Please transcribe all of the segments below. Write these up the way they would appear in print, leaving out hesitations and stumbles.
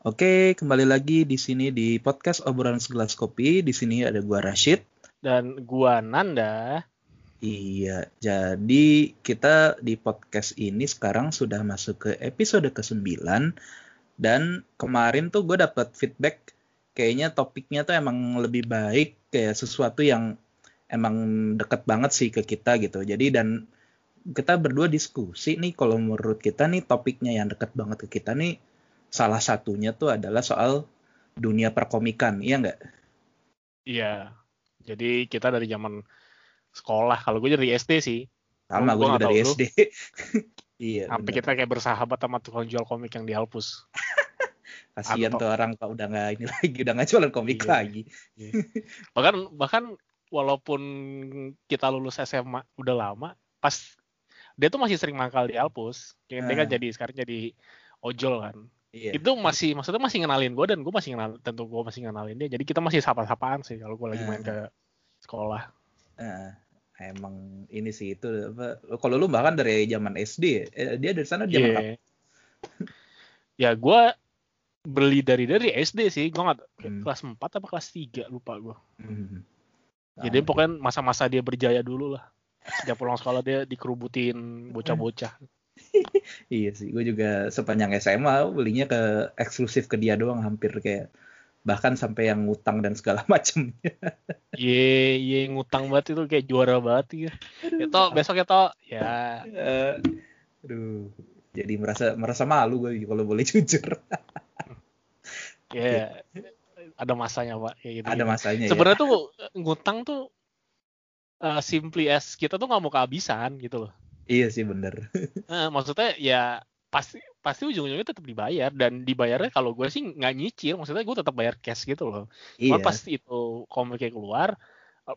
Oke, kembali lagi di sini di podcast Obrolan Segelas Kopi. Di sini ada gua Rashid dan gua Nanda. Iya, jadi kita di podcast ini sekarang sudah masuk ke episode ke-9 dan kemarin tuh gua dapat feedback kayaknya topiknya tuh emang lebih baik, kayak sesuatu yang emang deket banget sih ke kita gitu. Jadi dan kita berdua diskusi nih, kalau menurut kita nih topiknya yang deket banget ke kita nih salah satunya tuh adalah soal dunia perkomikan, iya nggak? Iya, jadi kita dari zaman sekolah, kalau gue dari SD sih. Sama, gue juga dari SD. Iya. Sampai kita kayak bersahabat sama tukang jual komik yang di Alpus. Kasian Anto. Tuh orang kok udah nggak ini lagi, udah nggak jualan komik lagi. Iya. Bahkan walaupun kita lulus SMA udah lama, pas dia tuh masih sering mangkal di Alpus. Dia kan jadi sekarang jadi ojol kan. Iya. Itu masih, maksudnya masih ngenalin gue dan gue masih ngenalin, tentu gue masih ngenalin dia. Jadi kita masih sapa-sapaan sih kalau gue lagi main ke sekolah. Emang ini sih itu apa? Kalau lu bahkan dari zaman SD, dia dari sana dia mereka. Ya gue beli dari SD sih. Gue nggak kelas 4 apa kelas 3 lupa gue. Jadi pokoknya masa-masa dia berjaya dulu lah. Sejak pulang sekolah dia dikerubutin bocah-bocah. Iya sih, gue juga sepanjang SMA belinya ke eksklusif ke dia doang, hampir kayak bahkan sampai yang ngutang dan segala macamnya. Iya, ngutang banget itu kayak juara banget ya. Itu besoknya toh ya. Aduh, jadi merasa malu gue kalau boleh jujur. Ya, ada masanya pak. Ya, gitu, ada masanya. Sebenarnya ya. Tuh ngutang tuh simply as kita tuh nggak mau kehabisan gitu loh. Iya sih benar. Maksudnya ya pasti ujung-ujungnya tetap dibayar, dan dibayarnya kalau gue sih nggak nyicil, maksudnya gue tetap bayar cash gitu loh. Iya. Cuma pas itu komiknya keluar,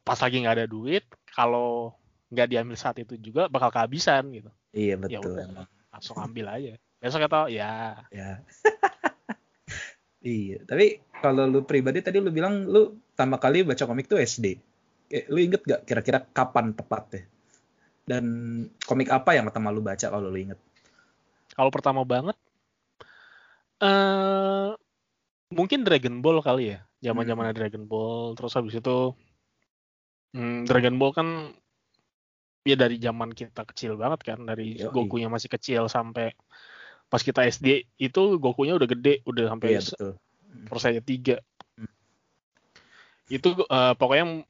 pas lagi nggak ada duit, kalau nggak diambil saat itu juga bakal kehabisan gitu. Iya betul. Ya udah, emang. Langsung ambil aja. Besok kata ya. Iya. Tapi kalau lu pribadi tadi lu bilang lu pertama kali baca komik tuh SD. Lu inget gak kira-kira kapan tepatnya? Dan komik apa yang pertama lu baca kalau lu inget? Kalau pertama banget, mungkin Dragon Ball kali ya. Zaman-zamannya Dragon Ball. Terus habis itu, Dragon Ball kan ya dari zaman kita kecil banget kan. Dari Gokunya masih kecil sampai pas kita SD itu Gokunya udah gede, udah sampai prosesnya 3. Itu pokoknya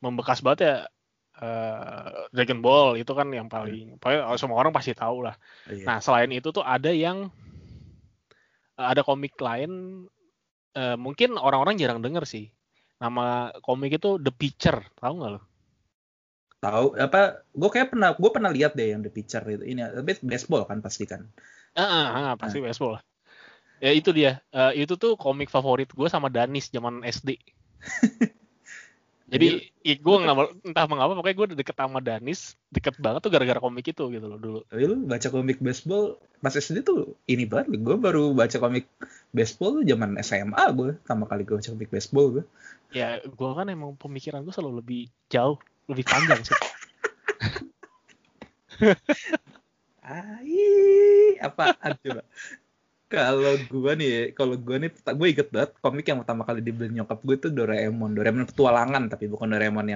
membekas banget ya. Dragon Ball itu kan yang paling semua orang pasti tahu lah. Nah selain itu tuh ada yang ada komik lain, mungkin orang-orang jarang denger sih. Nama komik itu The Pitcher, tahu nggak lo? Tahu apa? Gue pernah lihat deh yang The Pitcher itu. Ini baseball kan pasti kan? Pasti baseball lah. Ya itu dia. Itu tuh komik favorit gue sama Danis zaman SD. Jadi gue entah mengapa pokoknya gue deket sama Danis, deket banget tuh gara-gara komik itu gitu loh dulu. Tapi lu baca komik baseball pas SD tuh ini banget. Gue baru baca komik baseball zaman SMA gue, pertama kali gue baca komik baseball gue. Ya gue kan emang pemikiran gue selalu lebih jauh, lebih panjang sih. Apaan coba? Kalau gue nih, gue inget banget komik yang pertama kali dibeli nyokap gue itu Doraemon petualangan, tapi bukan Doraemon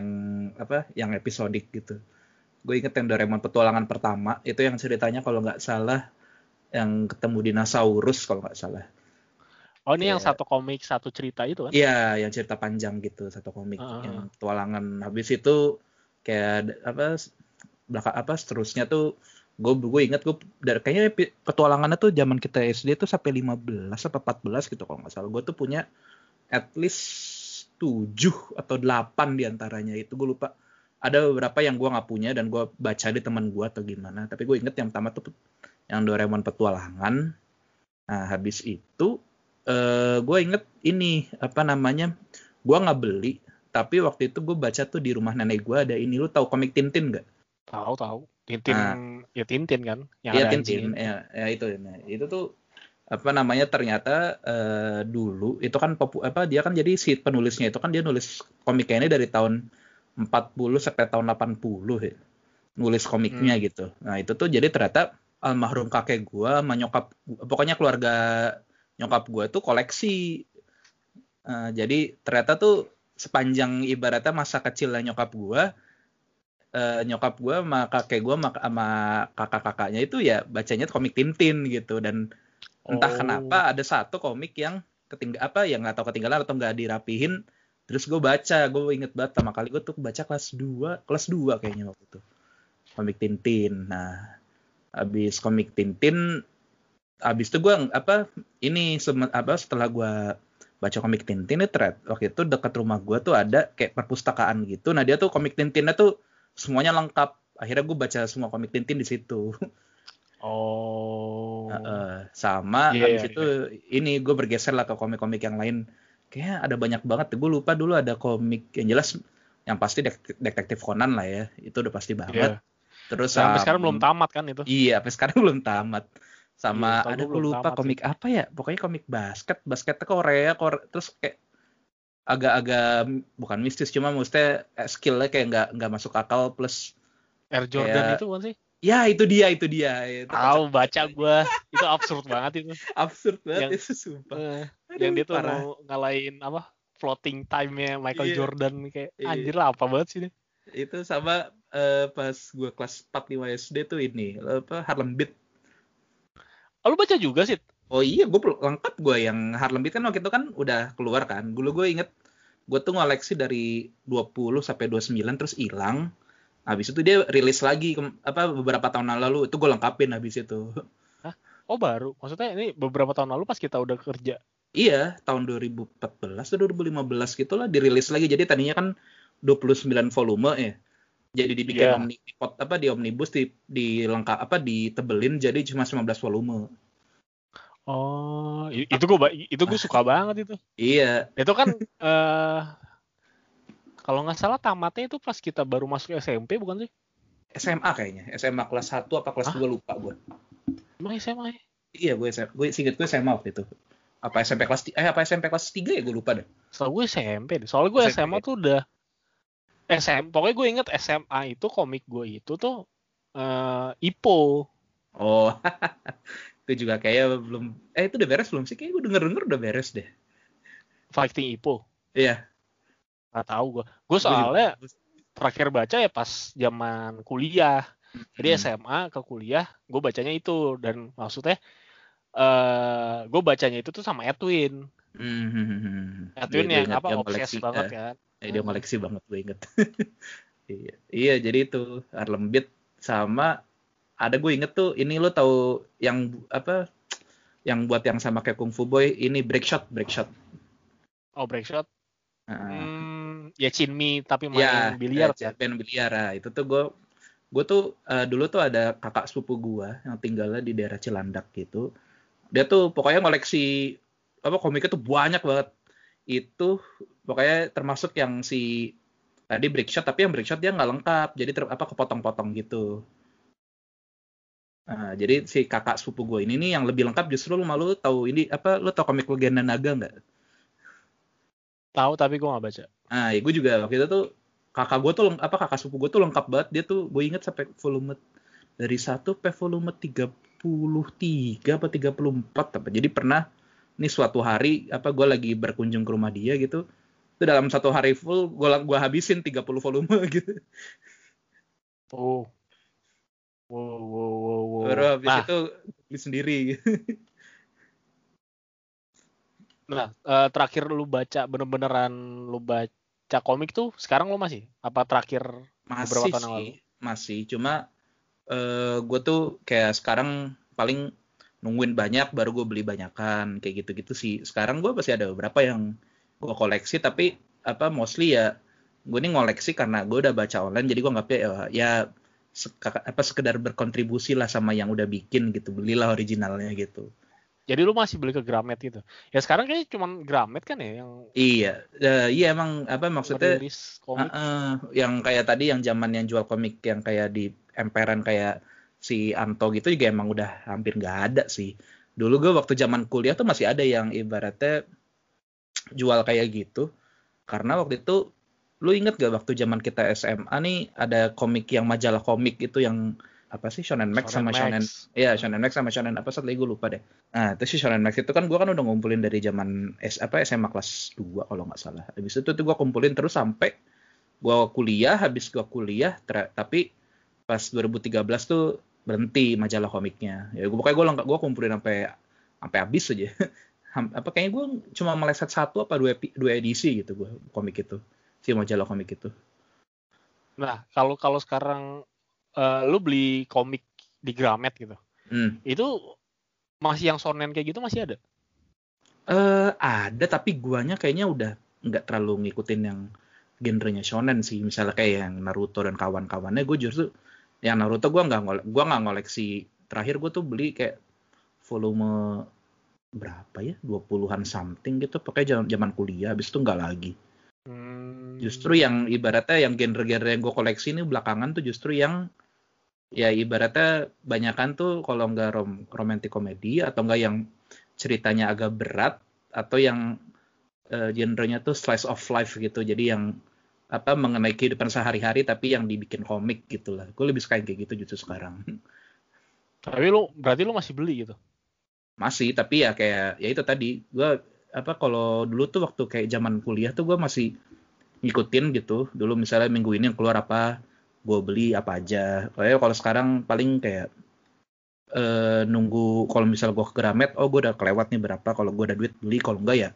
yang episodik gitu. Gue inget yang Doraemon petualangan pertama itu yang ceritanya kalau nggak salah yang ketemu dinosaurus kalau nggak salah. Oh ini yang satu komik satu cerita itu kan? Iya, yang cerita panjang gitu satu komik yang petualangan. Habis itu kayak seterusnya tuh. Gue ingat gue dari kayaknya petualangannya tuh zaman kita SD tuh sampai 15 atau 14 gitu kalau nggak salah. Gue tuh punya at least 7 atau 8 diantaranya itu, gue lupa. Ada beberapa yang gue nggak punya dan gue baca di teman gue atau gimana. Tapi gue ingat yang pertama tuh yang Doraemon petualangan. Nah habis itu gue ingat ini gue nggak beli. Tapi waktu itu gue baca tuh di rumah nenek gue ada ini. Lu tahu komik Tintin nggak? Tahu. Tintin, Tintin kan? Iya Tintin, itu tuh ternyata dulu itu kan dia kan jadi si penulisnya itu kan dia nulis komiknya ini dari tahun 40 sampai tahun 80 ya, nulis komiknya gitu. Nah itu tuh jadi ternyata almarhum kakek gue sama nyokap, pokoknya keluarga nyokap gue tuh koleksi. Jadi ternyata tuh sepanjang ibaratnya masa kecilnya nyokap gue, nyokap gue sama kakek gue sama kakak-kakaknya itu ya bacanya komik Tintin gitu. Dan entah kenapa ada satu komik yang ketinggalan atau nggak dirapihin, terus gue baca. Gue inget banget pertama kali gue tuh baca kelas 2 kayaknya waktu itu, komik Tintin. Nah abis komik Tintin, abis itu gue setelah gue baca komik Tintin itu, waktu itu dekat rumah gue tuh ada kayak perpustakaan gitu. Nah dia tuh komik Tintinnya tuh semuanya lengkap. Akhirnya gue baca semua komik Tintin di situ. Ini gue bergeser lah ke komik-komik yang lain. Kayaknya ada banyak banget. Gue lupa dulu ada komik yang jelas, yang pasti detektif Conan lah ya. Itu udah pasti banget. Yeah. Terus sampai sekarang belum tamat kan itu? Iya, sampai sekarang belum tamat. Sama ada gue lupa komik sih. Apa ya? Pokoknya komik basketnya Korea. Terus kayak agak-agak bukan mistis, cuma maksudnya skillnya kayak nggak masuk akal, plus Air Jordan kayak, itu bukan sih? Ya itu dia. Tahu baca gue. Itu absurd banget itu. Absurd banget itu sumpah. Yang dia tuh parah. Mau ngalahin apa? Floating time-nya Michael Jordan kayak anjir lah apa banget sih ini. Itu sama pas gue kelas 4-5 SD tuh ini apa Harlem Beat. Lu baca juga sih? Oh iya, gue lengkap gue yang Harlem Beat kan waktu itu kan udah keluar kan. Dulu gue inget gue tuh ngoleksi dari 20 sampai 29 terus hilang. Habis itu dia rilis lagi beberapa tahun lalu, itu gue lengkapin habis itu. Hah? Oh baru? Maksudnya ini beberapa tahun lalu pas kita udah kerja? Iya, tahun 2014 atau 2015 gitu lah dirilis lagi. Jadi tadinya kan 29 volume ya. Jadi dibikin di omnibus ditebelin jadi cuma 19 volume. Oh, itu gue suka banget itu. Iya. Itu kan kalau nggak salah tamatnya itu pas kita baru masuk SMP bukan sih? SMA kayaknya. SMA kelas 1 apa kelas 2 lupa gue. Emang SMA ya? Iya gue SMA. Gue singkat gue SMA waktu itu. Apa SMP kelas 3 ya gue lupa deh. Soalnya gue SMP deh. Soalnya gue SMA tuh udah SMA. Pokoknya gue inget SMA itu komik gue itu tuh Ipo. Oh. Itu juga kayaknya belum. Itu udah beres belum sih? Kayaknya gue denger udah beres deh. Fighting Ipo. Iya. Nggak tahu gue. Gue soalnya terakhir baca ya pas zaman kuliah. Jadi SMA ke kuliah gue bacanya itu. Dan maksudnya gue bacanya itu tuh sama Edwin. Edwin yang obses banget kan. Dia koleksi banget gue inget. Iya jadi itu Harlem Beat sama ada gue inget tuh ini lo tahu yang apa yang buat yang sama kayak Kung Fu Boy ini Break Shot. Oh Break Shot. Ya Cinmi tapi main biliar ya. Main biliar ya. Itu tuh gue tuh dulu tuh ada kakak sepupu gue yang tinggalnya di daerah Cilandak gitu. Dia tuh pokoknya koleksi komiknya tuh banyak banget. Itu pokoknya termasuk yang si tadi Break Shot, tapi yang Break Shot dia nggak lengkap. Jadi kepotong-potong gitu. Nah, jadi si kakak sepupu gue ini nih yang lebih lengkap justru lu tahu ini lu tahu komik Legenda Naga nggak? Tahu tapi gue nggak baca. Ah, ya gue juga waktu itu tuh kakak gue tuh kakak sepupu gue tuh lengkap banget. Dia tuh gue inget sampai volume dari 1 sampai volume 33 apa 34 apa. Jadi pernah nih suatu hari gue lagi berkunjung ke rumah dia gitu. Itu dalam satu hari full gue habisin 30 volume gitu. Oh. Wow. Baru habis itu beli sendiri gitu. Nah, terakhir lu baca bener-beneran lu baca komik tuh sekarang lu masih? Apa terakhir beberapa tahun lalu? Masih, cuma gue tuh kayak sekarang paling nungguin banyak baru gue beli banyakan kayak gitu-gitu sih. Sekarang gue masih ada beberapa yang gue koleksi tapi mostly ya gue ini ngoleksi karena gue udah baca online jadi gue nggak sekedar berkontribusi lah sama yang udah bikin gitu, belilah originalnya gitu. Jadi lu masih beli ke Gramet gitu. Ya sekarang kayaknya cuma Gramet kan ya yang iya emang maksudnya yang kayak tadi yang zaman yang jual komik yang kayak di emperan kayak si Anto gitu juga emang udah hampir enggak ada sih. Dulu gue waktu zaman kuliah tuh masih ada yang ibaratnya jual kayak gitu. Karena waktu itu lu inget gak waktu zaman kita SMA nih ada komik yang majalah komik itu yang apa sih Shonen Max sama Shonen, ya Shonen Max sama Shonen apa satu lagi gue lupa deh. Nah terus si Shonen Max itu kan gue kan udah ngumpulin dari zaman SMA kelas 2 kalau nggak salah. Habis itu tuh gue kumpulin terus sampai gue kuliah, tapi pas 2013 tuh berhenti majalah komiknya. Ya pokoknya gue kumpulin sampai habis aja. Apa kayaknya gue cuma meleset 1 atau 2 edisi gitu gue komik itu, si majalah komik itu. Nah kalau sekarang lu beli komik di Gramet gitu, itu masih yang shonen kayak gitu masih ada? Ada tapi guanya kayaknya udah nggak terlalu ngikutin yang genrenya shonen sih. Misalnya kayak yang Naruto dan kawan-kawannya, gue justru yang Naruto gue nggak ngoleksi. Terakhir gue tuh beli kayak volume berapa ya, 20-an something gitu, pakai zaman kuliah, habis itu nggak lagi. Justru yang ibaratnya yang genre-genre yang gue koleksi ini belakangan tuh justru yang ya ibaratnya banyakan tuh kalau nggak romantic comedy atau nggak yang ceritanya agak berat atau yang genre-nya tuh slice of life gitu, jadi yang apa mengenai kehidupan sehari-hari tapi yang dibikin komik gitulah. Gue lebih suka yang kayak gitu justru sekarang. Tapi lu berarti lu masih beli gitu? Masih, tapi ya kayak ya itu tadi gue kalau dulu tuh waktu kayak zaman kuliah tuh gue masih ngikutin gitu. Dulu misalnya minggu ini yang keluar apa, gue beli apa aja. Kalau sekarang paling kayak nunggu kalau misal gue ke Gramet, oh gue udah kelewat nih berapa, kalau gue ada duit beli, kalau enggak ya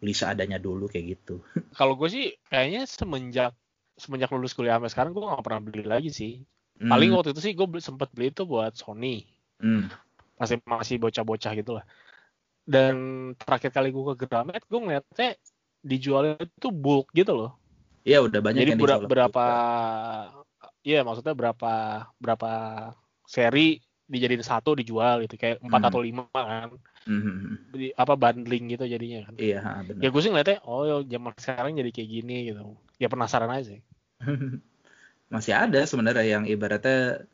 beli seadanya dulu kayak gitu. Kalau gue sih kayaknya semenjak lulus kuliah sampai sekarang gue nggak pernah beli lagi sih. Paling waktu itu sih gue sempat beli itu buat Sony. Masih bocah-bocah gitu lah. Dan terakhir kali gue ke Gramet, gue ngeliatnya dijualnya itu bulk gitu loh. Iya udah banyak. Jadi berapa, iya maksudnya berapa seri dijadiin satu dijual gitu, kayak 4 atau 5 kan. Apa bundling gitu jadinya kan. Iya benar. Ya gue sih ngeliatnya oh zaman sekarang jadi kayak gini gitu. Ya penasaran aja sih. Masih ada sebenarnya yang ibaratnya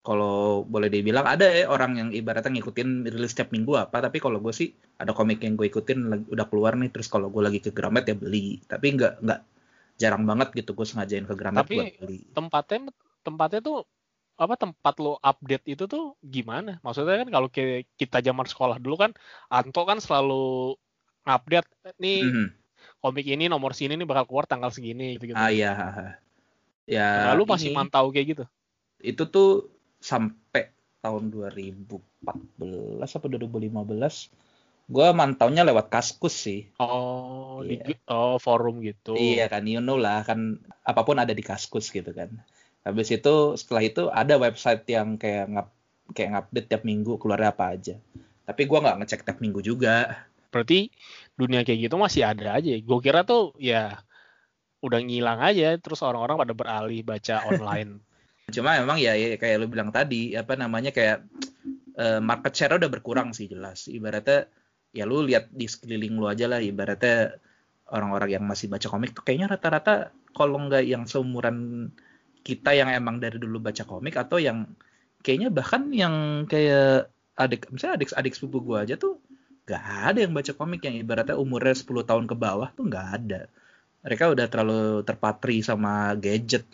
kalau boleh dibilang ada orang yang ibaratnya ngikutin rilis setiap minggu apa, tapi kalau gue sih ada komik yang gue ikutin udah keluar nih, terus kalau gue lagi ke Gramet ya beli, tapi nggak jarang banget gitu gue sengajain ke Gramet buat beli. Tapi tempatnya tuh apa, tempat lo update itu tuh gimana? Maksudnya kan kalau kita zaman sekolah dulu kan Anto kan selalu update nih komik ini nomor sini nih bakal keluar tanggal segini gitu. Ya. Lalu masih mantau kayak gitu? Itu tuh sampai tahun 2014 atau 2015 gue mantaunya lewat Kaskus sih. Forum gitu. Iya kan, you know lah kan, apapun ada di Kaskus gitu kan. Habis itu setelah itu ada website yang kayak ngupdate tiap minggu keluarnya apa aja, tapi gue nggak ngecek tiap minggu juga. Berarti dunia kayak gitu masih ada aja. Gue kira tuh ya udah ngilang aja, terus orang-orang pada beralih baca online. Cuma memang ya kayak lo bilang tadi, market share udah berkurang sih jelas. Ibaratnya ya lo lihat di sekeliling lo aja lah, ibaratnya orang-orang yang masih baca komik tuh kayaknya rata-rata kalau nggak yang seumuran kita yang emang dari dulu baca komik, atau yang kayaknya bahkan yang kayak adik sepupu gue aja tuh nggak ada yang baca komik yang ibaratnya umurnya 10 tahun ke bawah tuh nggak ada. Mereka udah terlalu terpatri sama gadget,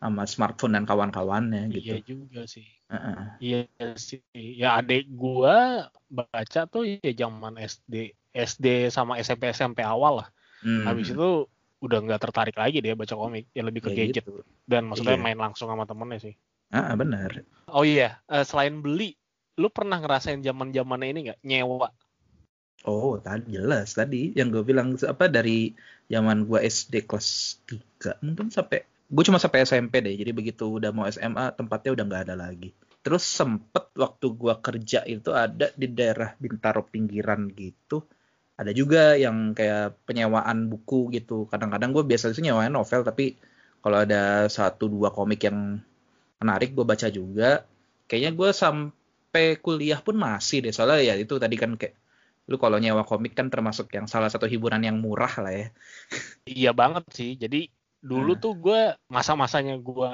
sama smartphone dan kawan-kawannya gitu. Iya juga sih. Iya sih. Ya adik gua baca tuh ya zaman SD sama SMP awal lah. Habis itu udah nggak tertarik lagi dia baca komik, ya lebih ke gadget gitu. Dan maksudnya main langsung sama temennya sih. Benar. Oh iya, selain beli, lu pernah ngerasain zaman-zamannya ini nggak, nyewa? Oh, jelas tadi yang gua bilang dari zaman gua SD kelas 3 mungkin sampai gue cuma sampai SMP deh, jadi begitu udah mau SMA tempatnya udah nggak ada lagi. Terus sempet waktu gue kerja itu ada di daerah Bintaro pinggiran gitu, ada juga yang kayak penyewaan buku gitu. Kadang-kadang gue biasanya nyewain novel, tapi kalau ada 1-2 komik yang menarik gue baca juga. Kayaknya gue sampai kuliah pun masih deh, soalnya ya itu tadi kan kayak lu kalau nyewa komik kan termasuk yang salah satu hiburan yang murah lah ya. Iya banget sih, jadi dulu tuh gue masa-masanya gue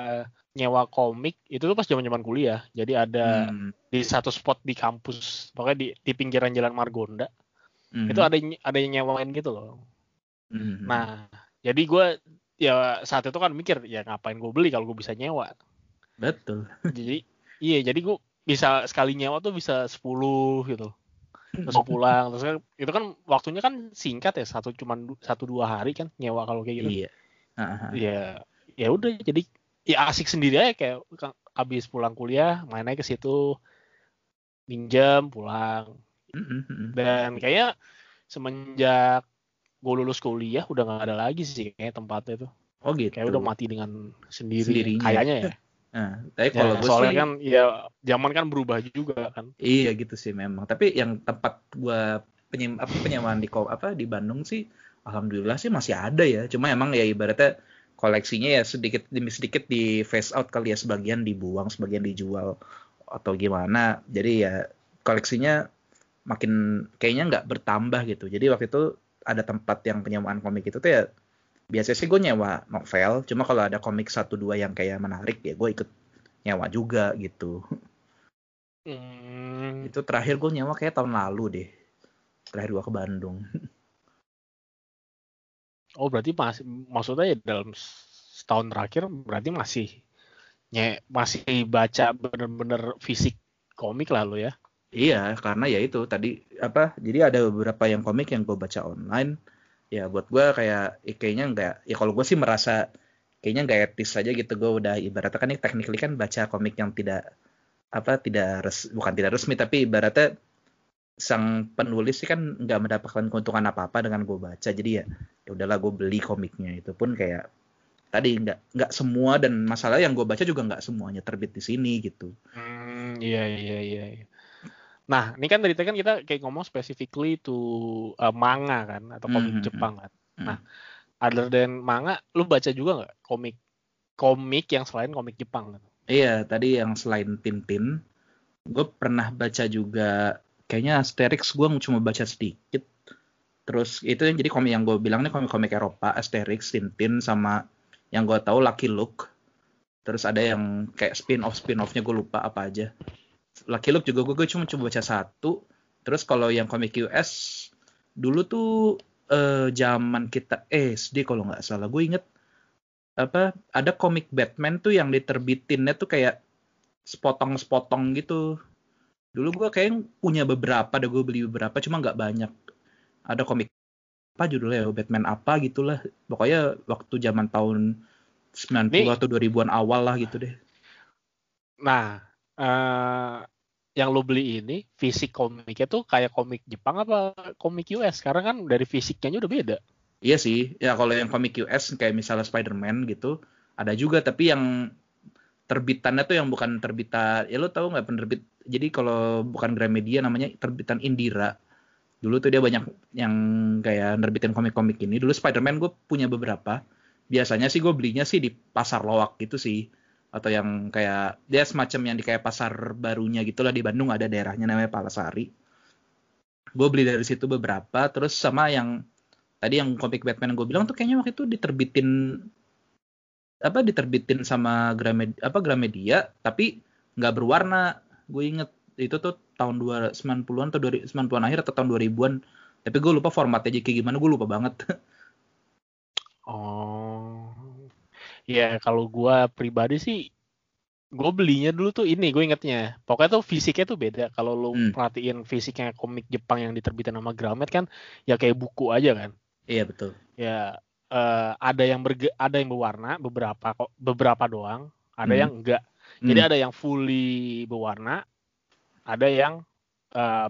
nyewa komik itu tuh pas zaman-zaman kuliah. Jadi ada di satu spot di kampus, pokoknya di pinggiran Jalan Margonda. Itu ada yang nyewain gitu loh. Nah, jadi gue ya saat itu kan mikir ya ngapain gue beli kalau gue bisa nyewa. Betul. Jadi Iya, jadi gue bisa sekali nyewa tuh bisa 10 gitu. Terus pulang, terus itu kan waktunya kan singkat ya, satu dua hari kan nyewa kalau kayak gitu. Iya. Uh-huh. Ya udah, jadi ya asik sendiri aja, kayak abis pulang kuliah main aja ke situ, pinjam pulang. Uh-huh. Dan kayak semenjak gue lulus kuliah udah nggak ada lagi sih kayak tempatnya tuh. Oh gitu. Kayak udah mati dengan sendiri kayaknya ya. Nah, tapi kalau ya, soalnya sih, kan ya zaman kan berubah juga kan. Iya gitu sih memang. Tapi yang tempat gua penyewaan di Bandung sih alhamdulillah sih masih ada ya. Cuma emang ya ibaratnya koleksinya ya sedikit demi sedikit di phase out kali ya, sebagian dibuang, sebagian dijual atau gimana. Jadi ya koleksinya makin kayaknya nggak bertambah gitu. Jadi waktu itu ada tempat yang penyewaan komik itu tuh ya, biasanya sih gue nyewa novel, cuma kalau ada komik 1-2 yang kayak menarik ya gue ikut nyewa juga gitu. Itu terakhir gue nyewa kayak tahun lalu deh, terakhir gue ke Bandung. Oh berarti masih, maksudnya ya dalam setahun terakhir berarti masih baca bener-bener fisik komik lah lo ya? Iya, karena ya itu tadi jadi ada beberapa yang komik yang gue baca online. Ya buat gue kayaknya nggak, ya kalau gue sih merasa kayaknya nggak etis aja gitu. Gue udah ibaratnya kan ini technically kan baca komik yang tidak resmi, tapi ibaratnya sang penulis sih kan nggak mendapatkan keuntungan apa-apa dengan gue baca. Jadi ya udahlah gue beli komiknya, itu pun kayak tadi nggak semua, dan masalah yang gue baca juga nggak semuanya terbit di sini gitu. Iya. Nah, ini kan tadi kan kita kayak ngomong specifically to manga kan, atau komik Jepang kan. Nah, other than manga, lu baca juga nggak komik yang selain komik Jepang kan? Iya, tadi yang selain Tintin, gue pernah baca juga, kayaknya Asterix gue cuma baca sedikit. Terus itu yang jadi komik yang gue bilang nih komik Eropa, Asterix, Tintin, sama yang gue tahu Lucky Luke. Terus ada yang kayak spin-off-nya gue lupa apa aja. Lucky Luke juga gue cuma baca satu. Terus kalau yang komik US dulu tuh zaman kita SD kalau nggak salah, gue inget ada komik Batman tuh yang diterbitinnya tuh kayak sepotong-sepotong gitu. Dulu gue kayak punya beberapa, gue beli beberapa cuma nggak banyak. Ada komik apa judulnya, Batman apa gitulah. Pokoknya waktu zaman tahun 90 atau 2000-an awal lah gitu deh. Nah, yang lo beli ini fisik komiknya tuh kayak komik Jepang apa komik US? Karena kan dari fisiknya udah beda. Iya sih, ya kalau yang komik US kayak misalnya Spider-Man gitu ada juga, tapi yang terbitannya tuh yang bukan terbitan. Ya lo tau nggak penerbit? Jadi kalau bukan Gramet namanya terbitan Indira. Dulu tuh dia banyak yang kayak nerbitin komik-komik ini. Dulu Spider-Man gue punya beberapa. Biasanya sih gue belinya sih di pasar loak gitu sih, atau yang kayak dia semacam yang di kayak pasar barunya gitulah di Bandung, ada daerahnya namanya Palasari. Gue beli dari situ beberapa. Terus sama yang tadi yang komik Batman gue bilang tuh kayaknya waktu itu diterbitin sama Gramedia tapi nggak berwarna. Gue inget itu tuh tahun 90-an atau 90-an akhir atau tahun 2000-an, tapi gue lupa formatnya kayak gimana, gue lupa banget. Ya kalau gue pribadi sih, gue belinya dulu tuh ini, gue ingetnya. Pokoknya tuh fisiknya tuh beda. Kalau lo perhatiin fisiknya komik Jepang yang diterbitin sama Gramet kan, ya kayak buku aja kan. Iya betul. Ya ada yang berwarna beberapa doang. Ada yang enggak. Jadi ada yang fully berwarna, ada yang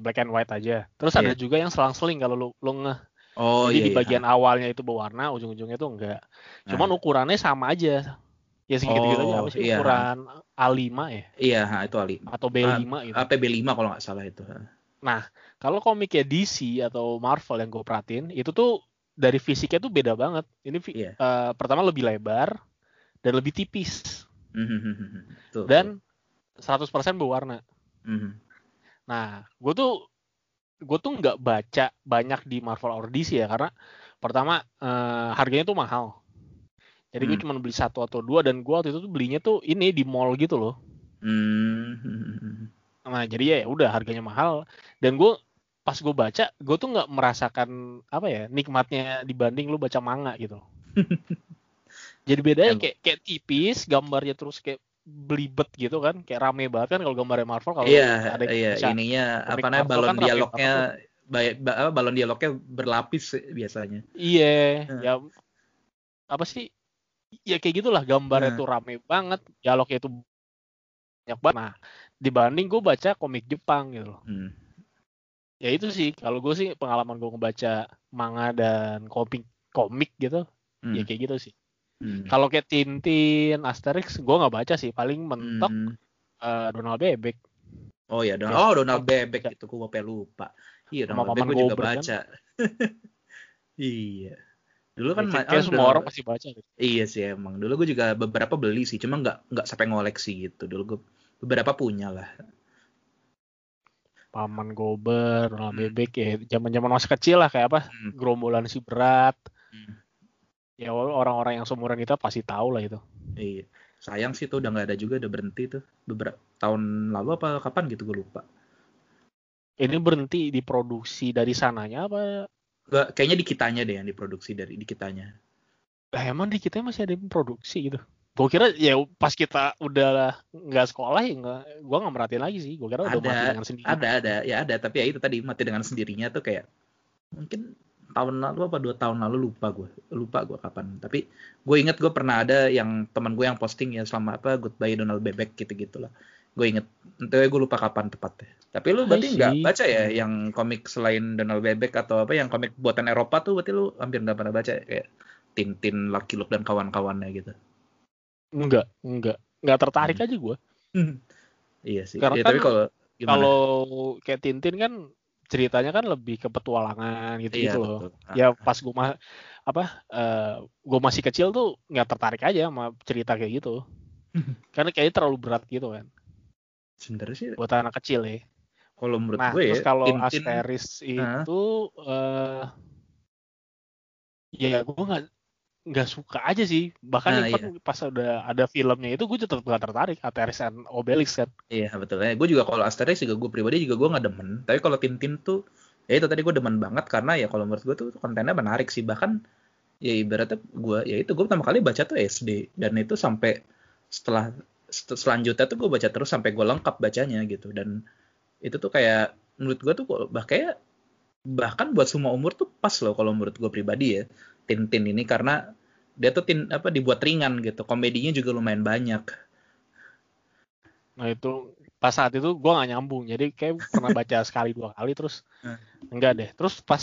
black and white aja. Terus ada juga yang selang-seling kalau lo ngeh. Oh, jadi di bagian awalnya itu berwarna, ujung-ujungnya tuh enggak. Cuman ukurannya sama aja. Ya segitu-gitu aja, apa sih ukuran A5 ya? Iya, itu A5. Atau B5 gitu. B5 kalau nggak salah itu. Nah, kalau komiknya DC atau Marvel yang gue perhatiin, itu tuh dari fisiknya tuh beda banget. Ini pertama lebih lebar dan lebih tipis. Tuh. Dan 100% berwarna. Nah, gue tuh nggak baca banyak di Marvel or DC ya, karena pertama harganya tuh mahal. Jadi gue cuma beli satu atau dua, dan gue waktu itu tuh belinya tuh ini di mall gitu loh. Nah jadi ya udah harganya mahal, dan gue pas gue baca gue tuh nggak merasakan nikmatnya dibanding lu baca manga gitu. Jadi bedanya kayak tipis gambarnya, terus kayak belibet gitu kan, kayak rame banget kan kalau gambarnya Marvel kalau ada ininya apa namanya balon dialognya balon dialognya berlapis biasanya. Iya, ya apa sih? Ya kayak gitulah gambarnya tuh rame banget, dialognya itu banyak banget. Nah, dibanding gue baca komik Jepang gitu loh. Ya itu sih, kalau gue sih pengalaman gue ngebaca manga dan komik gitu, ya kayak gitu sih. Kalau kayak Tintin, Asterix, gue nggak baca sih, paling mentok Donald Bebek. Oh ya, Donald Bebek itu gue sampai lupa. Iya, Donald Bebek gue juga baca. Iya. Dulu kan semua orang pasti baca. Iya sih emang. Dulu gue juga beberapa beli sih, cuma nggak sampai ngoleksi gitu. Dulu gue beberapa punya lah. Paman Gober, Donald Bebek ya, zaman-zaman masih kecil lah kayak apa? Gerombolan si berat. Ya orang-orang yang seumuran kita pasti tahu lah itu. Iya. Sayang sih tuh udah nggak ada juga, udah berhenti tuh beberapa tahun lalu apa kapan gitu gue lupa. Ini berhenti diproduksi dari sananya apa? Gak, kayaknya di kitanya deh yang diproduksi dari di kitanya. Lah emang di kitanya masih ada yang produksi gitu. Gue kira ya pas kita udah nggak sekolah ya gue nggak merhatiin lagi sih. Gue kira udah mati dengan sendirinya. Ada tapi ya itu tadi mati dengan sendirinya tuh kayak mungkin tahun lalu apa 2 tahun lalu lupa gue kapan, tapi gue inget gue pernah ada yang teman gue yang posting ya selama apa Goodbye Donald Bebek gitu-gitulah, gue inget tapi gue lupa kapan tepatnya. Tapi lu berarti nggak baca ya yang komik selain Donald Bebek atau apa yang komik buatan Eropa tuh, berarti lu hampir nggak pernah baca ya? Kayak Tintin, Lucky Luke dan kawan-kawannya gitu? Nggak tertarik aja gue. Iya sih karena ya, kan kalau kayak Tintin kan ceritanya kan lebih ke petualangan gitu loh. Betul. Ya pas gue gue masih kecil tuh nggak tertarik aja sama cerita kayak gitu. Karena kayaknya terlalu berat gitu kan. Sebenarnya sih buat anak kecil ya. Kalau menurut gue ya. Terus kalau Asterix itu ya gue nggak suka aja sih. Bahkan pas udah ada filmnya itu gue tetap nggak tertarik. Asterix and Obelix kan. Iya betulnya. Gue juga kalau Asterix juga gue pribadi juga gue nggak demen. Tapi kalau Tintin tuh ya itu tadi gue demen banget karena ya kalau menurut gue tuh kontennya menarik sih. Bahkan ya ibaratnya gue pertama kali baca tuh SD dan itu sampai setelah selanjutnya tuh gue baca terus sampai gue lengkap bacanya gitu. Dan itu tuh kayak menurut gue tuh bahkan buat semua umur tuh pas loh kalau menurut gue pribadi ya. Tintin ini karena dia tuh dibuat ringan gitu, komedinya juga lumayan banyak. Nah itu pas saat itu gue nggak nyambung, jadi kayak pernah baca sekali 2 kali terus enggak deh. Terus pas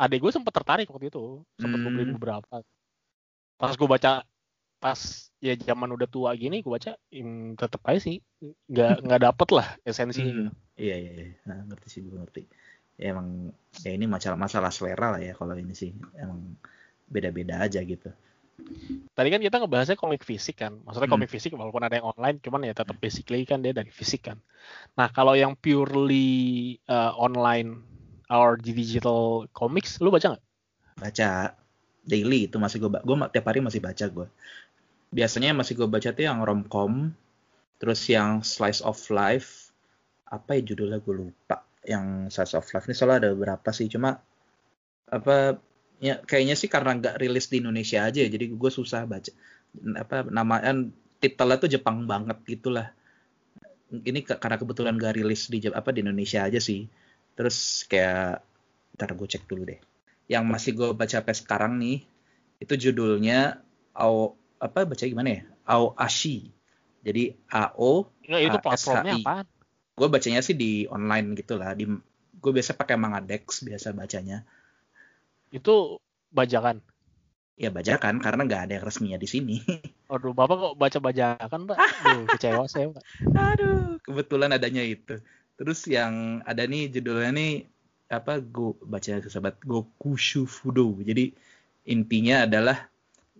adek gue sempat tertarik waktu itu, sempat gue beli beberapa. Pas gue baca pas ya zaman udah tua gini gue baca tetap aja sih nggak dapet lah esensinya. Iya. Nah, ngerti sih. Ya, emang ya ini masalah selera lah ya kalau ini sih emang beda-beda aja gitu. Tadi kan kita ngebahasnya komik fisik kan, maksudnya komik fisik walaupun ada yang online, cuman ya tetap basically kan dia dari fisik kan. Nah kalau yang purely online or digital comics, lu baca nggak? Baca daily itu masih gue tiap hari masih baca gue. Biasanya masih gue baca tuh yang romcom, terus yang slice of life, apa ya judulnya gue lupa. Yang Slice of Life ini soalnya ada berapa sih, cuma kayaknya sih karena nggak rilis di Indonesia aja ya, jadi gue susah baca namanya titelnya tuh Jepang banget gitulah. Ini karena kebetulan nggak rilis di Indonesia aja sih. Terus kayak ntar gue cek dulu deh. Yang masih gue baca sampai sekarang nih itu judulnya Aoashi. Jadi AO. Itu platformnya apaan? Gue bacanya sih di online gitu lah. Gue biasa pakai Mangadex biasa bacanya. Itu bajakan? Ya bajakan karena nggak ada yang resminya di sini. Aduh, bapak kok baca bajakan pak? Duh, kecewa saya pak. Aduh, kebetulan adanya itu. Terus yang ada nih judulnya nih gue baca sahabat Goku Shufudo. Jadi intinya adalah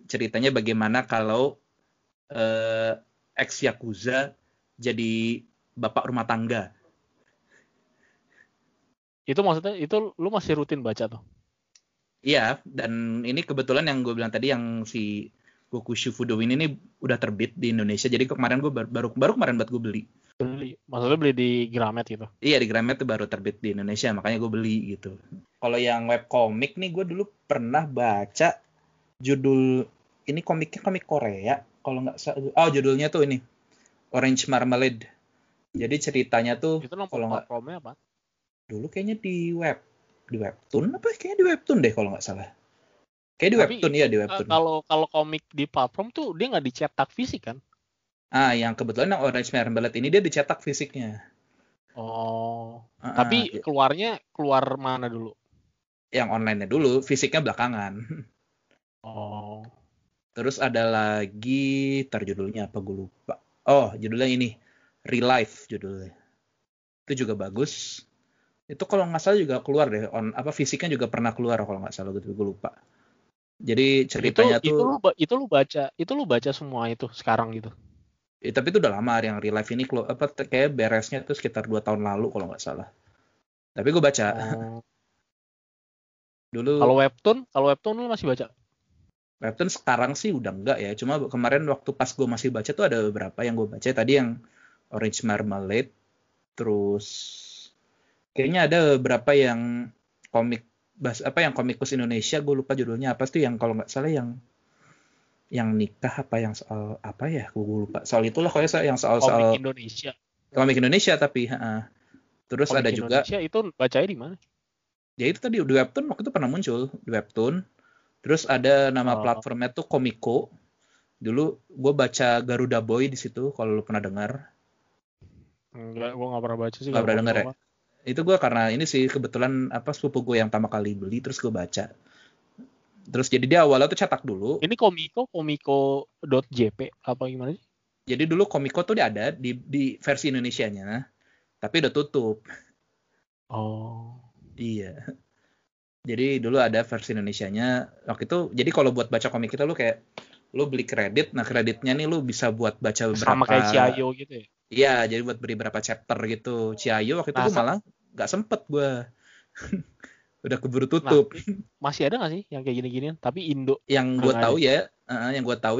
ceritanya bagaimana kalau ex Yakuza jadi bapak rumah tangga. Itu maksudnya itu lu masih rutin baca tuh? Iya, dan ini kebetulan yang gue bilang tadi yang si Goku Shufudo ini udah terbit di Indonesia. Jadi kemarin gue baru kemarin buat gue beli. Maksudnya beli di Gramet gitu? Iya, di Gramet tuh baru terbit di Indonesia, makanya gue beli gitu. Kalau yang webcomic nih gue dulu pernah baca judul ini komiknya komik Korea. Judulnya tuh ini Orange Marmalade. Jadi ceritanya tuh itu kalau nggak apa? Dulu kayaknya di Webtoon apa? Kayaknya di Webtoon deh kalau nggak salah. Kayak di Webtoon ya, di Webtoon. Kalau komik di platform tuh dia nggak dicetak fisik kan? Ah, yang kebetulan yang Orange Marmalade ini dia dicetak fisiknya. Oh. Tapi keluar mana dulu? Yang online-nya dulu, fisiknya belakangan. Oh. Terus ada lagi, judulnya apa gue lupa. Oh, judulnya ini Relive judulnya. Itu juga bagus. Itu kalau nggak salah juga keluar deh. Fisiknya juga pernah keluar kalau nggak salah gitu, gue lupa. Jadi ceritanya itu lu baca semua itu sekarang gitu. Ya, tapi itu udah lama yang Relive ini kayak beresnya itu sekitar 2 tahun lalu kalau nggak salah. Tapi gue baca. Oh. Dulu kalau webtoon lu masih baca? Webtoon sekarang sih udah enggak ya, cuma kemarin waktu pas gue masih baca tuh ada beberapa yang gue baca tadi, yang Orange Marmalade, terus kayaknya ada beberapa yang yang komikus Indonesia, gue lupa judulnya apa tuh, yang kalau nggak salah yang nikah apa yang soal apa ya, gue lupa soal itulah, pokoknya yang soal komik Indonesia tapi terus komik ada Indonesia, juga itu bacanya di mana? Ya itu tadi di Webtoon, waktu itu pernah muncul di Webtoon. Terus ada nama platformnya tuh Komiko. Dulu gue baca Garuda Boy di situ, kalau lu pernah dengar. Enggak, gue nggak pernah baca sih. Nggak pernah dengar ya? Itu gue karena ini sih kebetulan sepupu gue yang pertama kali beli, terus gue baca. Terus jadi dia awalnya tuh cetak dulu. Ini komiko.jp apa gimana sih? Jadi dulu Komiko tuh dia ada di versi Indonesianya, tapi udah tutup. Oh. Iya. Jadi dulu ada versi Indonesianya waktu itu. Jadi kalau buat baca komik kita, lu kayak lu beli kredit, nah kreditnya nih lu bisa buat baca berapa. Sama kayak Choiyo gitu ya. Iya, jadi buat beli berapa chapter gitu. Choiyo waktu itu gue malah enggak sempet gue. Udah keburu tutup. Nah, masih ada enggak sih yang kayak gini-ginian? Tapi Indo. Yang gue tahu ya,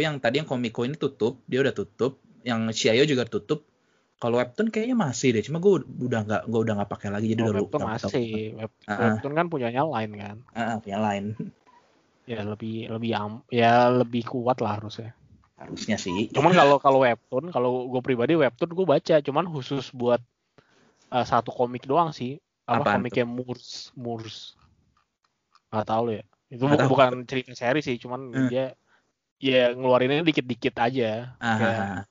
yang tadi yang Komiko ini tutup, dia udah tutup. Yang Choiyo juga tutup. Kalau Webtoon kayaknya masih deh, cuma gue udah nggak pakai lagi, jadi udah lupa. Webtoon masih, Webtoon kan punyanya LINE kan? Punya LINE. Ya lebih kuat lah harusnya. Harusnya sih. Cuman kalau Webtoon, kalau gue pribadi Webtoon gue baca, cuman khusus buat satu komik doang sih. Apa komiknya Murs. Nggak tahu ya. Itu bukan cerita seri sih, cuman dia ya ngeluarinnya dikit-dikit aja. Kayak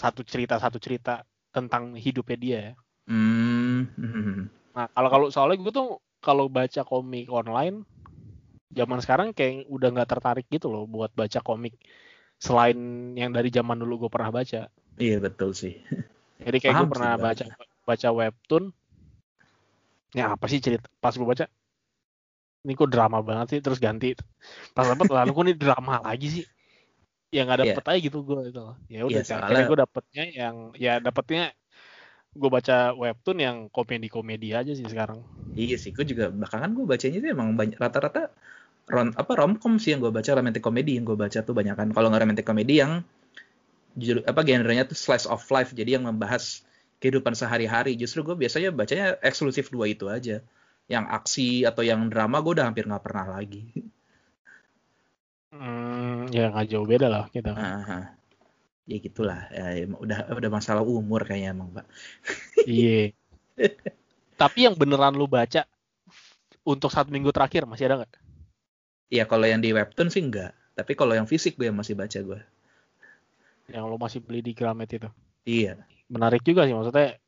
satu cerita tentang hidupnya dia ya. Nah, kalau soalnya gue tuh kalau baca komik online zaman sekarang kayak udah nggak tertarik gitu loh buat baca komik selain yang dari zaman dulu gue pernah baca. Iya betul sih. Jadi kayak gue pernah baca webtoon. Ya apa sih cerita pas gue baca? Ini kok drama banget sih, terus ganti. Pas dapat lalu kok ini drama lagi sih. Ya nggak dapet aja gitu gue itu. Ya udah akhirnya gue dapetnya gue baca webtoon yang komedi aja sih sekarang. Iya sih, gue juga belakangan gue bacanya sih emang banyak, rata-rata romcom sih yang gue baca, romantic comedy yang gue baca tuh banyak kan. Kalau nggak romantic comedy yang genrenya tuh slice of life, jadi yang membahas kehidupan sehari-hari. Justru gue biasanya bacanya eksklusif dua itu aja. Yang aksi atau yang drama gue udah hampir nggak pernah lagi. Ya nggak jauh beda lah kita. Ya gitulah. Ya, udah masalah umur kayaknya emang Pak. Iya. Tapi yang beneran lu baca untuk satu minggu terakhir masih ada nggak? Iya kalau yang di webtoon sih enggak. Tapi kalau yang fisik gue yang masih baca gue. Yang lu masih beli di Gramet itu? Iya. Menarik juga sih maksudnya.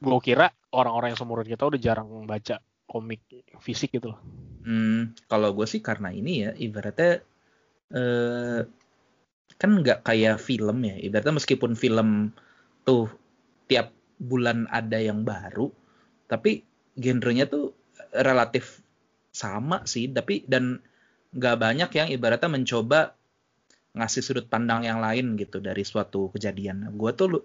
Gue kira orang-orang yang seumuran kita udah jarang baca komik fisik gitu loh. Kalau gue sih karena ini ya ibaratnya. Kan nggak kayak film ya, ibaratnya meskipun film tuh tiap bulan ada yang baru, tapi genrenya tuh relatif sama sih, tapi dan nggak banyak yang ibaratnya mencoba ngasih sudut pandang yang lain gitu dari suatu kejadian. Gue tuh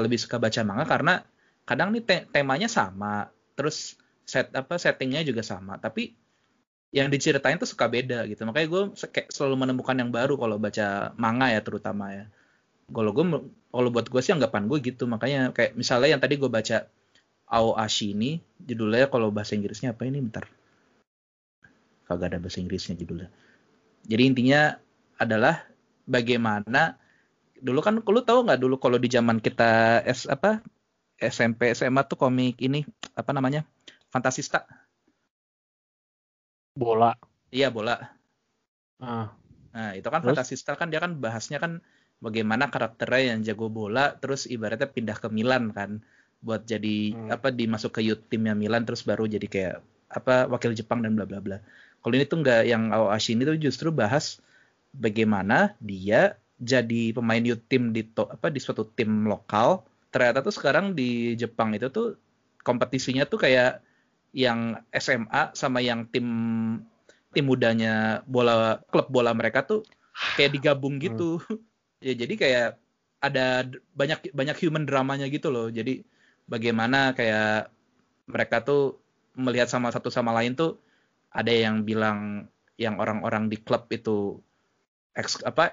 lebih suka baca manga karena kadang nih temanya sama, terus settingnya juga sama, tapi yang diceritain tuh suka beda gitu. Makanya gue selalu menemukan yang baru kalau baca manga ya terutama ya. Kalau buat gue sih anggapan gue gitu. Makanya kayak misalnya yang tadi gue baca Aoashi ini, judulnya kalau bahasa Inggrisnya apa ini bentar. Kagak ada bahasa Inggrisnya judulnya. Jadi intinya adalah bagaimana Dulu kan lu tahu enggak dulu kalau di zaman kita SMP SMA tuh komik ini apa namanya? Fantasista. Bola. Iya, bola. Nah, itu kan Fantasista kan dia kan bahasnya kan bagaimana karakternya yang jago bola terus ibaratnya pindah ke Milan kan buat jadi dimasuk ke youth timnya Milan terus baru jadi kayak wakil Jepang dan bla bla bla. Kalau ini tuh enggak, yang Aoashi ini tuh justru bahas bagaimana dia jadi pemain youth team di suatu tim lokal. Ternyata tuh sekarang di Jepang itu tuh kompetisinya tuh kayak yang SMA sama yang tim mudanya klub bola mereka tuh kayak digabung gitu. Ya jadi kayak ada banyak human dramanya gitu loh. Jadi bagaimana kayak mereka tuh melihat sama satu sama lain tuh ada yang bilang yang orang-orang di klub itu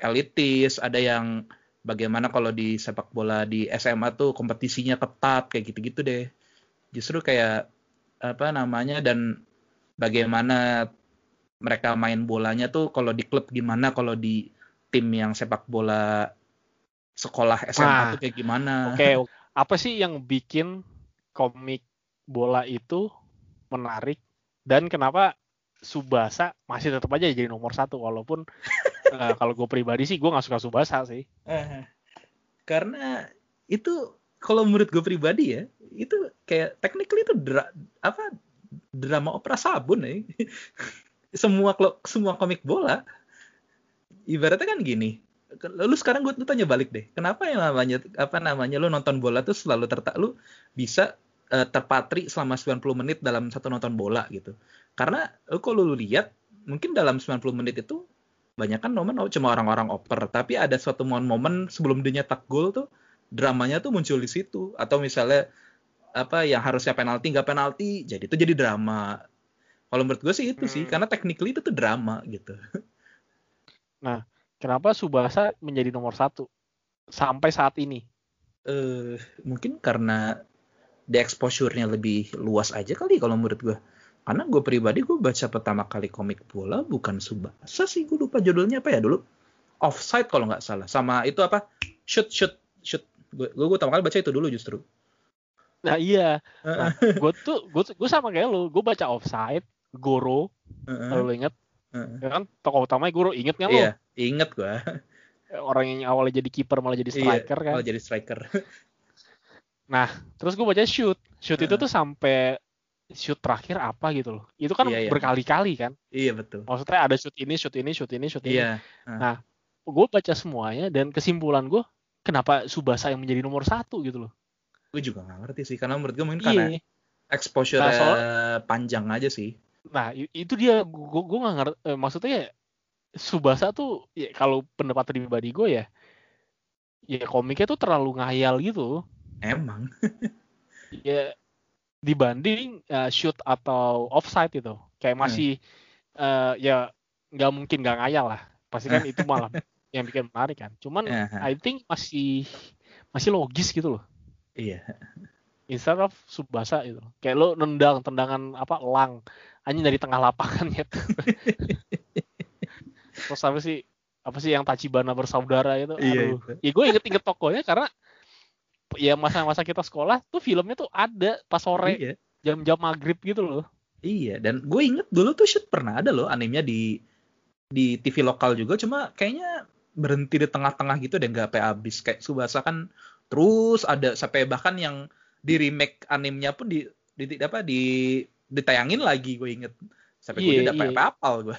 elitis, ada yang bagaimana kalau di sepak bola di SMA tuh kompetisinya ketat kayak gitu-gitu deh. Justru kayak dan bagaimana mereka main bolanya tuh kalau di klub gimana, kalau di tim yang sepak bola sekolah SMA tuh kayak gimana. Oke, apa sih yang bikin komik bola itu menarik dan kenapa Subasa masih tetap aja jadi nomor 1 walaupun kalau gue pribadi sih gue nggak suka Subasa sih. Karena itu kalau menurut gue pribadi ya itu kayak technically itu drama opera sabun ya. semua komik bola ibaratnya kan gini. Lalu sekarang gue tanya balik deh, kenapa yang namanya lu nonton bola tuh selalu lu bisa terpatri selama 90 menit dalam satu nonton bola gitu. Karena kalau lu lihat mungkin dalam 90 menit itu banyak kan momen cuma orang-orang oper, tapi ada suatu momen sebelum dia nyetak gol tuh dramanya tuh muncul di situ, atau misalnya yang harusnya penalti nggak penalti jadi itu jadi drama. Kalau menurut gue sih itu sih karena technically itu tuh drama gitu. Nah, kenapa Subasa menjadi nomor 1 sampai saat ini? Mungkin karena the exposure-nya lebih luas aja kali kalau menurut gue. Karena gue pribadi, gue baca pertama kali komik bola bukan Subasa sih. Gue lupa judulnya apa ya dulu. Offside kalau nggak salah. Sama itu Shoot. Gue pertama kali baca itu dulu justru. Nah iya. Gue sama kayak lu. Gue baca Offside, Goro. Lu inget? Ya kan tokoh utamanya Goro. Inget nggak lu? Iya, inget gue. Orang yang awalnya jadi kiper malah jadi striker kan? Malah jadi striker. Nah, terus gue baca Shoot itu tuh sampai shoot terakhir apa gitu loh. Itu kan berkali-kali kan. Iya, betul. Maksudnya ada shoot ini. Iya. Nah, gue baca semuanya dan kesimpulan gue, kenapa Subasa yang menjadi nomor 1 gitu loh. Gue juga gak ngerti sih, karena menurut gue mungkin karena exposure-nya panjang aja sih. Nah, itu dia, gue gak ngerti. Maksudnya Subasa tuh, ya, kalau pendapat pribadi gue ya komiknya tuh terlalu ngayal gitu. Emang. Ya dibanding shoot atau offside itu kayak masih nggak mungkin nggak ngayal lah pasti kan. Itu malah yang bikin menarik kan. Cuman I think masih logis gitu loh. Iya. Instead of Subasa itu kayak lo nendang tendangan elang anjing dari tengah lapangan ya. Terus apa sih yang Tachibana bersaudara itu. Aduh. Iya. Ya gue inget tokonya karena ya masa-masa kita sekolah tuh filmnya tuh ada pas sore. Iya. Jam-jam maghrib gitu loh. Iya, dan gue inget dulu tuh Shoot pernah ada loh animenya di TV lokal juga, cuma kayaknya berhenti di tengah-tengah gitu deh, nggak sampai habis. Kayak Subasa kan terus ada sampai bahkan yang di remake animenya pun di ditayangin lagi gue inget. Sampai gue tidak apa-apa gue.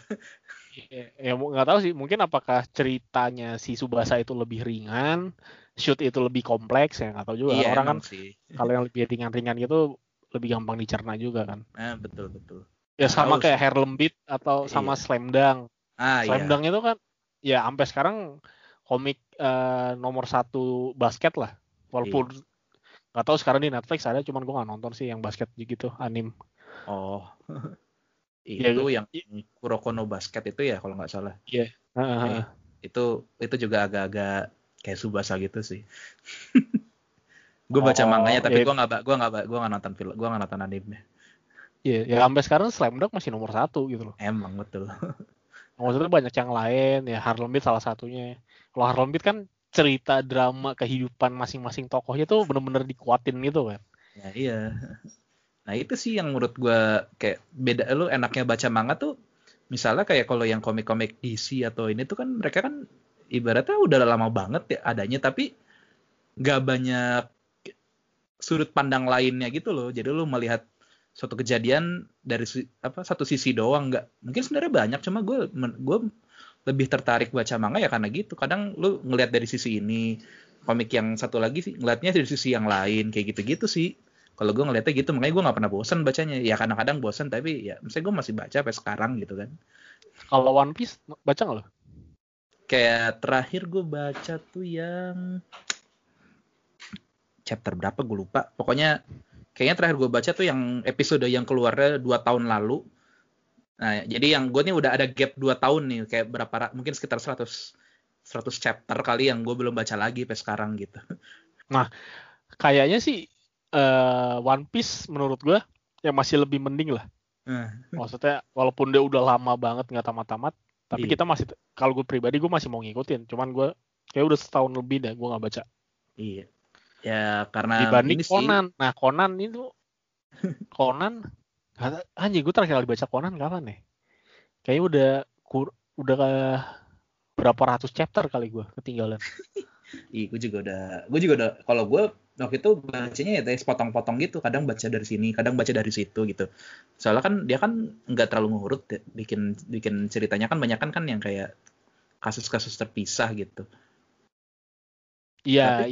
Ya nggak tahu sih, mungkin apakah ceritanya si Subasa itu lebih ringan, Shoot itu lebih kompleks ya, nggak tahu juga. Iya, orang kan kalau yang lebih ringan-ringan gitu lebih gampang dicerna juga kan. Betul. Ya sama kayak Harlem Beat atau sama Slam Dunk. Slam Dunk itu kan ya sampai sekarang komik nomor 1 basket lah. Walaupun nggak tahu sekarang di Netflix ada, cuman gue nggak nonton sih yang basket gitu anime. Oh. Iya, itu yang Kuroko no Basket itu ya kalau nggak salah. Iya. Yeah. Itu juga agak-agak kayak Subasa gitu sih. Gue baca manganya tapi gue nggak nonton anime. Iya, ya sampai sekarang Slam Dunk masih nomor 1 gitu loh. Emang betul. Maksudnya banyak yang lain ya, Harlem Beat salah satunya. Kalau Harlem Beat kan cerita drama kehidupan masing-masing tokohnya tuh benar-benar dikuatin gitu kan. Ya iya. Nah itu sih yang menurut gue kayak beda. Lu enaknya baca manga tuh misalnya kayak kalau yang komik-komik DC atau ini tuh kan mereka kan ibaratnya udah lama banget ya adanya, tapi gak banyak sudut pandang lainnya gitu loh. Jadi lu melihat suatu kejadian dari satu sisi doang, nggak mungkin sebenarnya banyak, cuma gue lebih tertarik baca manga ya karena gitu. Kadang lu ngelihat dari sisi ini, komik yang satu lagi sih ngelihatnya dari sisi yang lain, kayak gitu-gitu sih kalau gue ngelihatnya gitu. Makanya gue nggak pernah bosan bacanya. Ya kadang-kadang bosan tapi ya misalnya gue masih baca sampai sekarang gitu kan. Kalau One Piece baca nggak lo? Kayak terakhir gue baca tuh yang chapter berapa gue lupa, pokoknya kayaknya terakhir gue baca tuh yang episode yang keluarnya 2 tahun lalu. Nah, jadi yang gue nih udah ada gap 2 tahun nih. Kayak berapa, mungkin sekitar 100 chapter kali yang gue belum baca lagi sampai sekarang gitu. Nah, kayaknya sih One Piece menurut gue ya masih lebih mending lah. Maksudnya walaupun dia udah lama banget gak tamat-tamat, tapi kita masih, kalau gue pribadi gue masih mau ngikutin. Cuman gue kayak udah setahun lebih dah gue gak baca. Iya. Ya karena dibanding Conan sih. Nah Conan anjir gue terakhir kali baca Conan kapan nih? Kayaknya udah berapa ratus chapter kali gue ketinggalan. Iya gue juga udah kalau gue waktu itu bacanya ya sepotong-potong gitu, kadang baca dari sini kadang baca dari situ gitu. Soalnya kan dia kan nggak terlalu ngurut ya. bikin ceritanya kan banyak kan yang kayak kasus-kasus terpisah gitu. Iya.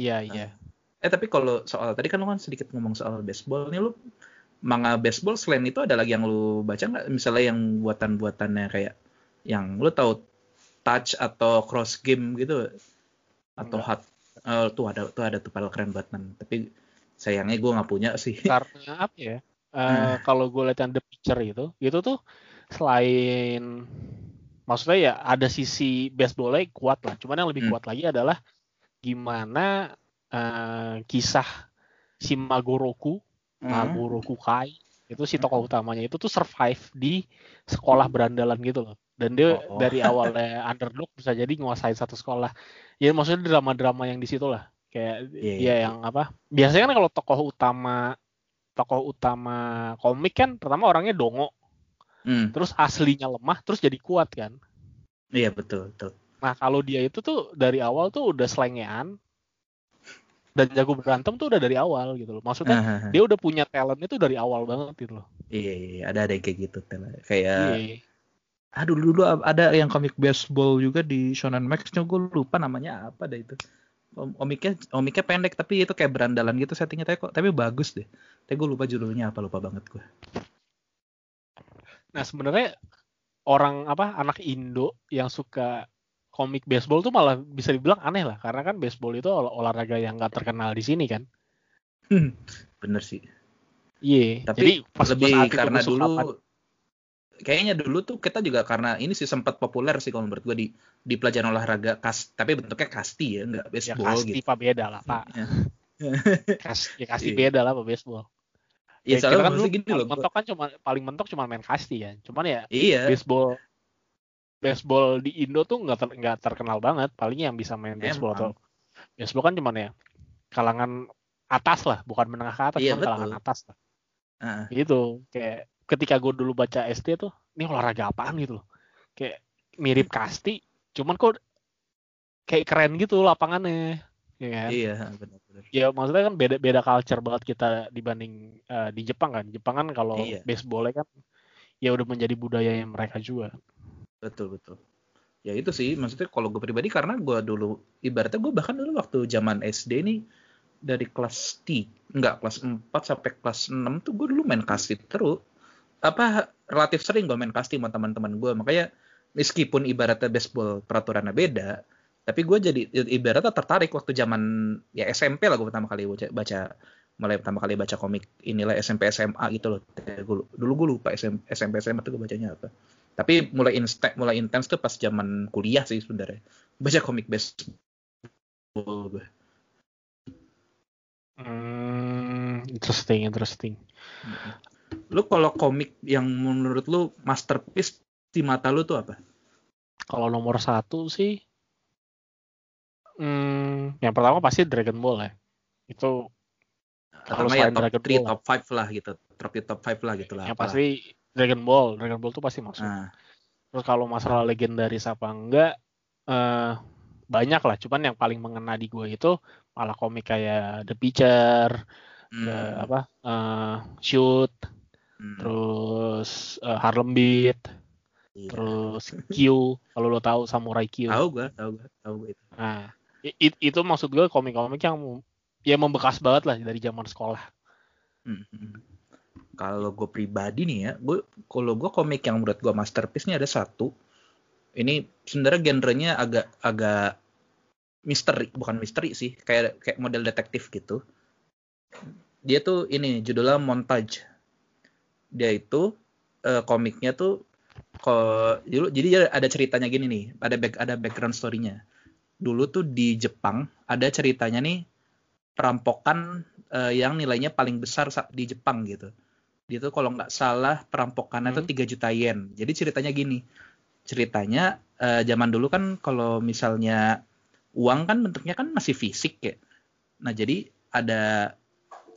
Tapi kalau soal tadi kan lu kan sedikit ngomong soal baseball nih, lu manga baseball selain itu ada lagi yang lu baca nggak? Misalnya yang buatan-buatannya kayak yang lu tahu touch atau cross game gitu atau hat tuh ada paling keren Batman, tapi sayangnya gue nggak punya sih. Karena apa ya? Kalau gue lihat yang The Pitcher itu tuh selain maksudnya ya ada sisi baseballnya kuat lah, cuman yang lebih kuat lagi adalah gimana kisah si Magoroku Kai itu si tokoh utamanya itu tuh survive di sekolah berandalan gitu loh, dan dia dari awalnya underdog bisa jadi nguasain satu sekolah. Ya maksudnya drama-drama yang di situ lah kayak yang apa biasanya kan kalau tokoh utama komik kan pertama orangnya dongo, terus aslinya lemah terus jadi kuat kan. Iya betul. Nah kalau dia itu tuh dari awal tuh udah selengean dan jago berantem tuh udah dari awal gitu loh. Maksudnya dia udah punya talentnya tuh dari awal banget gitu loh. Iya, ada yang kayak gitu talent. Kayak dulu ada yang komik baseball juga di Shonen Max, gue lupa namanya apa dah itu. Komiknya pendek tapi itu kayak berandalan gitu settingnya tapi bagus deh. Tapi gue lupa judulnya apa, lupa banget gue. Nah, sebenarnya anak Indo yang suka komik baseball tuh malah bisa dibilang aneh lah, karena kan baseball itu olahraga yang nggak terkenal di sini kan. Bener sih. Iya. Tapi jadi, pas lebih karena dulu, kayaknya dulu tuh kita juga karena ini sih sempat populer sih kalau menurut gue di pelajaran olahraga tapi bentuknya kasti ya, nggak baseball gitu. Ya kasti gitu. Pak beda lah pak. Kasti beda lah pak baseball. Ya soalnya kan dulu gini loh. Mentok kan paling mentok cuma main kasti ya. Cuman ya baseball. Baseball di Indo tuh nggak terkenal banget, paling yang bisa main baseball atau baseball kan cuman ya kalangan atas lah, bukan menengah ke atas, cuman kalangan atas lah. Gitu kayak ketika gue dulu baca SD tuh, ini olahraga apaan gitu loh, kayak mirip kasti, cuman kok kayak keren gitu lapangannya, ya kan? Iya benar. Ya maksudnya kan beda culture banget kita dibanding di Jepang kan. Jepang kan kalau baseballnya kan ya udah menjadi budaya yang mereka juga. Betul. Ya itu sih maksudnya kalau gue pribadi, karena gue dulu ibaratnya gue bahkan dulu waktu zaman SD nih dari kelas 4 sampai kelas 6 tuh gue dulu main kasti terus. Apa relatif sering gue main kasti sama teman-teman gue, makanya meskipun ibaratnya baseball peraturannya beda, tapi gue jadi ibaratnya tertarik waktu zaman ya SMP lah. Gue pertama kali baca komik inilah SMP SMA gitu loh. Dulu gue lupa SMP SMA tuh gue bacanya apa. Tapi mulai intens tuh pas zaman kuliah sih sebenarnya. Baca komik baseball gue. Interesting. Lu kalau komik yang menurut lu masterpiece di mata lu tuh apa? Kalau nomor 1 sih Yang pertama pasti Dragon Ball ya. Itu kalau ya, top 3, top 5 lah gitu. Top 5 lah gitu lah. Yang pasti Dragon Ball tuh pasti masuk. Nah. Terus kalau masalah legendaris apa enggak, banyak lah. Cuman yang paling mengena di gue itu malah komik kayak The Pitcher, Shoot, terus Harlem Beat, terus Q. Kalau lo tahu Samurai Q. Tahu gue itu. Nah, itu maksud gue komik-komik yang ya membekas banget lah dari zaman sekolah. Kalau gue pribadi nih ya, kalau gue komik yang menurut gue masterpiece-nya ada satu. Ini sebenarnya genrenya agak misteri, bukan misteri sih, kayak model detektif gitu. Dia tuh ini judulnya Montage. Dia itu komiknya tuh jadi ada ceritanya gini nih, ada background story-nya. Dulu tuh di Jepang ada ceritanya nih perampokan yang nilainya paling besar di Jepang gitu. Dia tuh kalau nggak salah perampokannya tuh 3 juta yen. Jadi ceritanya gini. Ceritanya zaman dulu kan kalau misalnya uang kan bentuknya kan masih fisik ya. Nah, jadi ada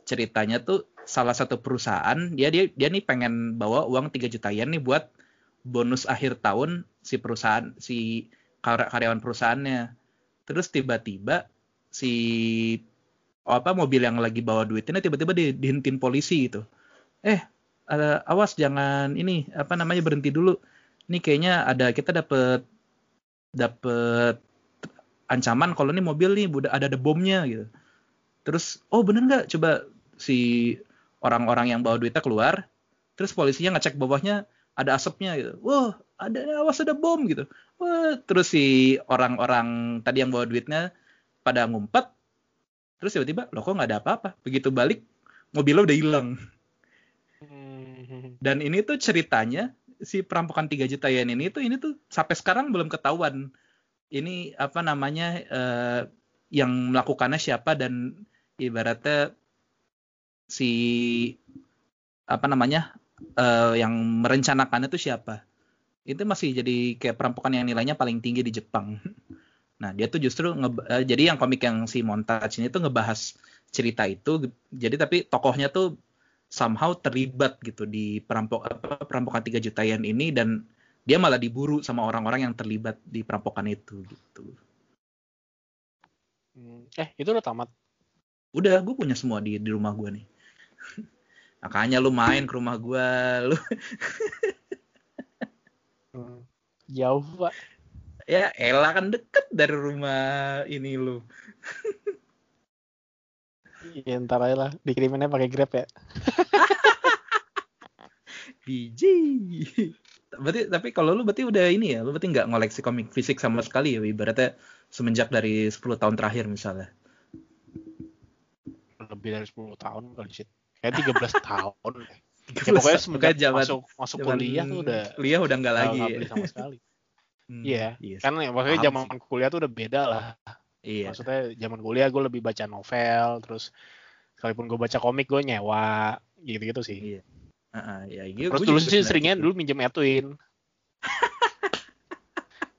ceritanya tuh salah satu perusahaan dia nih pengen bawa uang 3 juta yen nih buat bonus akhir tahun si karyawan perusahaannya. Terus tiba-tiba si mobil yang lagi bawa duitnya tiba-tiba dihentiin polisi gitu. Awas jangan ini berhenti dulu. Ini kayaknya kita dapat ancaman kalau ini mobil nih ada bomnya gitu. Terus bener nggak coba si orang-orang yang bawa duitnya keluar. Terus polisinya ngecek bawahnya ada asapnya gitu. Wah awas ada bom gitu. Wah terus si orang-orang tadi yang bawa duitnya pada ngumpet. Terus tiba-tiba, loh kok nggak ada apa-apa? Begitu balik, mobilnya udah hilang. Dan ini tuh ceritanya, si perampokan 3 juta yen ini tuh sampai sekarang belum ketahuan. Ini yang melakukannya siapa dan ibaratnya si yang merencanakannya tuh siapa. Itu masih jadi kayak perampokan yang nilainya paling tinggi di Jepang. Nah, dia tuh justru jadi yang komik yang si Montage ini tuh ngebahas cerita itu. Jadi tapi tokohnya tuh somehow terlibat gitu di perampokan 3 juta yen ini dan dia malah diburu sama orang-orang yang terlibat di perampokan itu gitu. Itu udah tamat. Udah, gue punya semua di rumah gue nih. Makanya lu main ke rumah gue, lu. Jauh, Pak. Ya elah kan deket dari rumah ini lu. Ya ntar aja lah dikiriminnya pakai Grab ya. BJ. Tapi kalau lu berarti udah ini ya, lu berarti nggak ngoleksi komik fisik sama sekali ya, ibaratnya semenjak dari 10 tahun terakhir misalnya. Lebih dari 10 tahun kali sih. Kayak 13 tahun. Ya, pokoknya semenjak masuk kuliah tuh udah. Kuliah udah nggak lagi. Nggak beli sama sekali. Iya, yes. Kan maksudnya zaman kuliah tuh udah beda lah. Iya. Maksudnya zaman kuliah gue lebih baca novel, terus sekalipun gue baca komik gue nyewa, gitu-gitu sih. Iya. Terus dulu sih seringnya dulu minjem Edwin.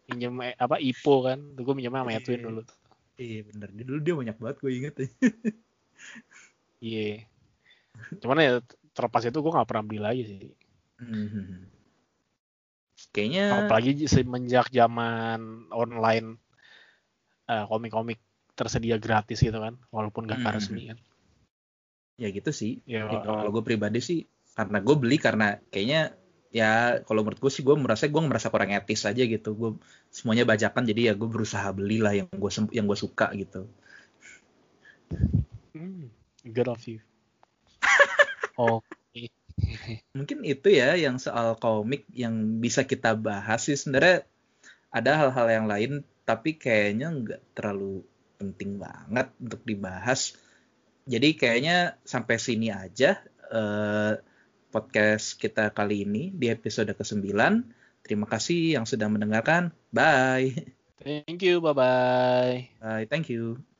Minjem Ipo kan, tuh gue minjem sama Edwin dulu. Iya bener, dulu dia banyak banget gue inget. Iya. Cuman ya terlepas itu gue nggak pernah beli lagi sih. Kayaknya apalagi semenjak zaman online komik-komik tersedia gratis gitu kan, walaupun gak resmi kan. Ya gitu sih. Ya, kalau gue pribadi sih karena gue beli karena kayaknya ya kalau menurut gue sih gue merasa kurang etis aja gitu. Gue semuanya bajakan jadi ya gue berusaha belilah yang gue suka gitu. Good of you. Okay. Mungkin itu ya yang soal komik yang bisa kita bahas sih. Sebenarnya ada hal-hal yang lain tapi kayaknya nggak terlalu penting banget untuk dibahas. Jadi kayaknya sampai sini aja podcast kita kali ini di episode ke-9. Terima kasih yang sudah mendengarkan. Bye. Thank you. Bye-bye. Bye. Thank you.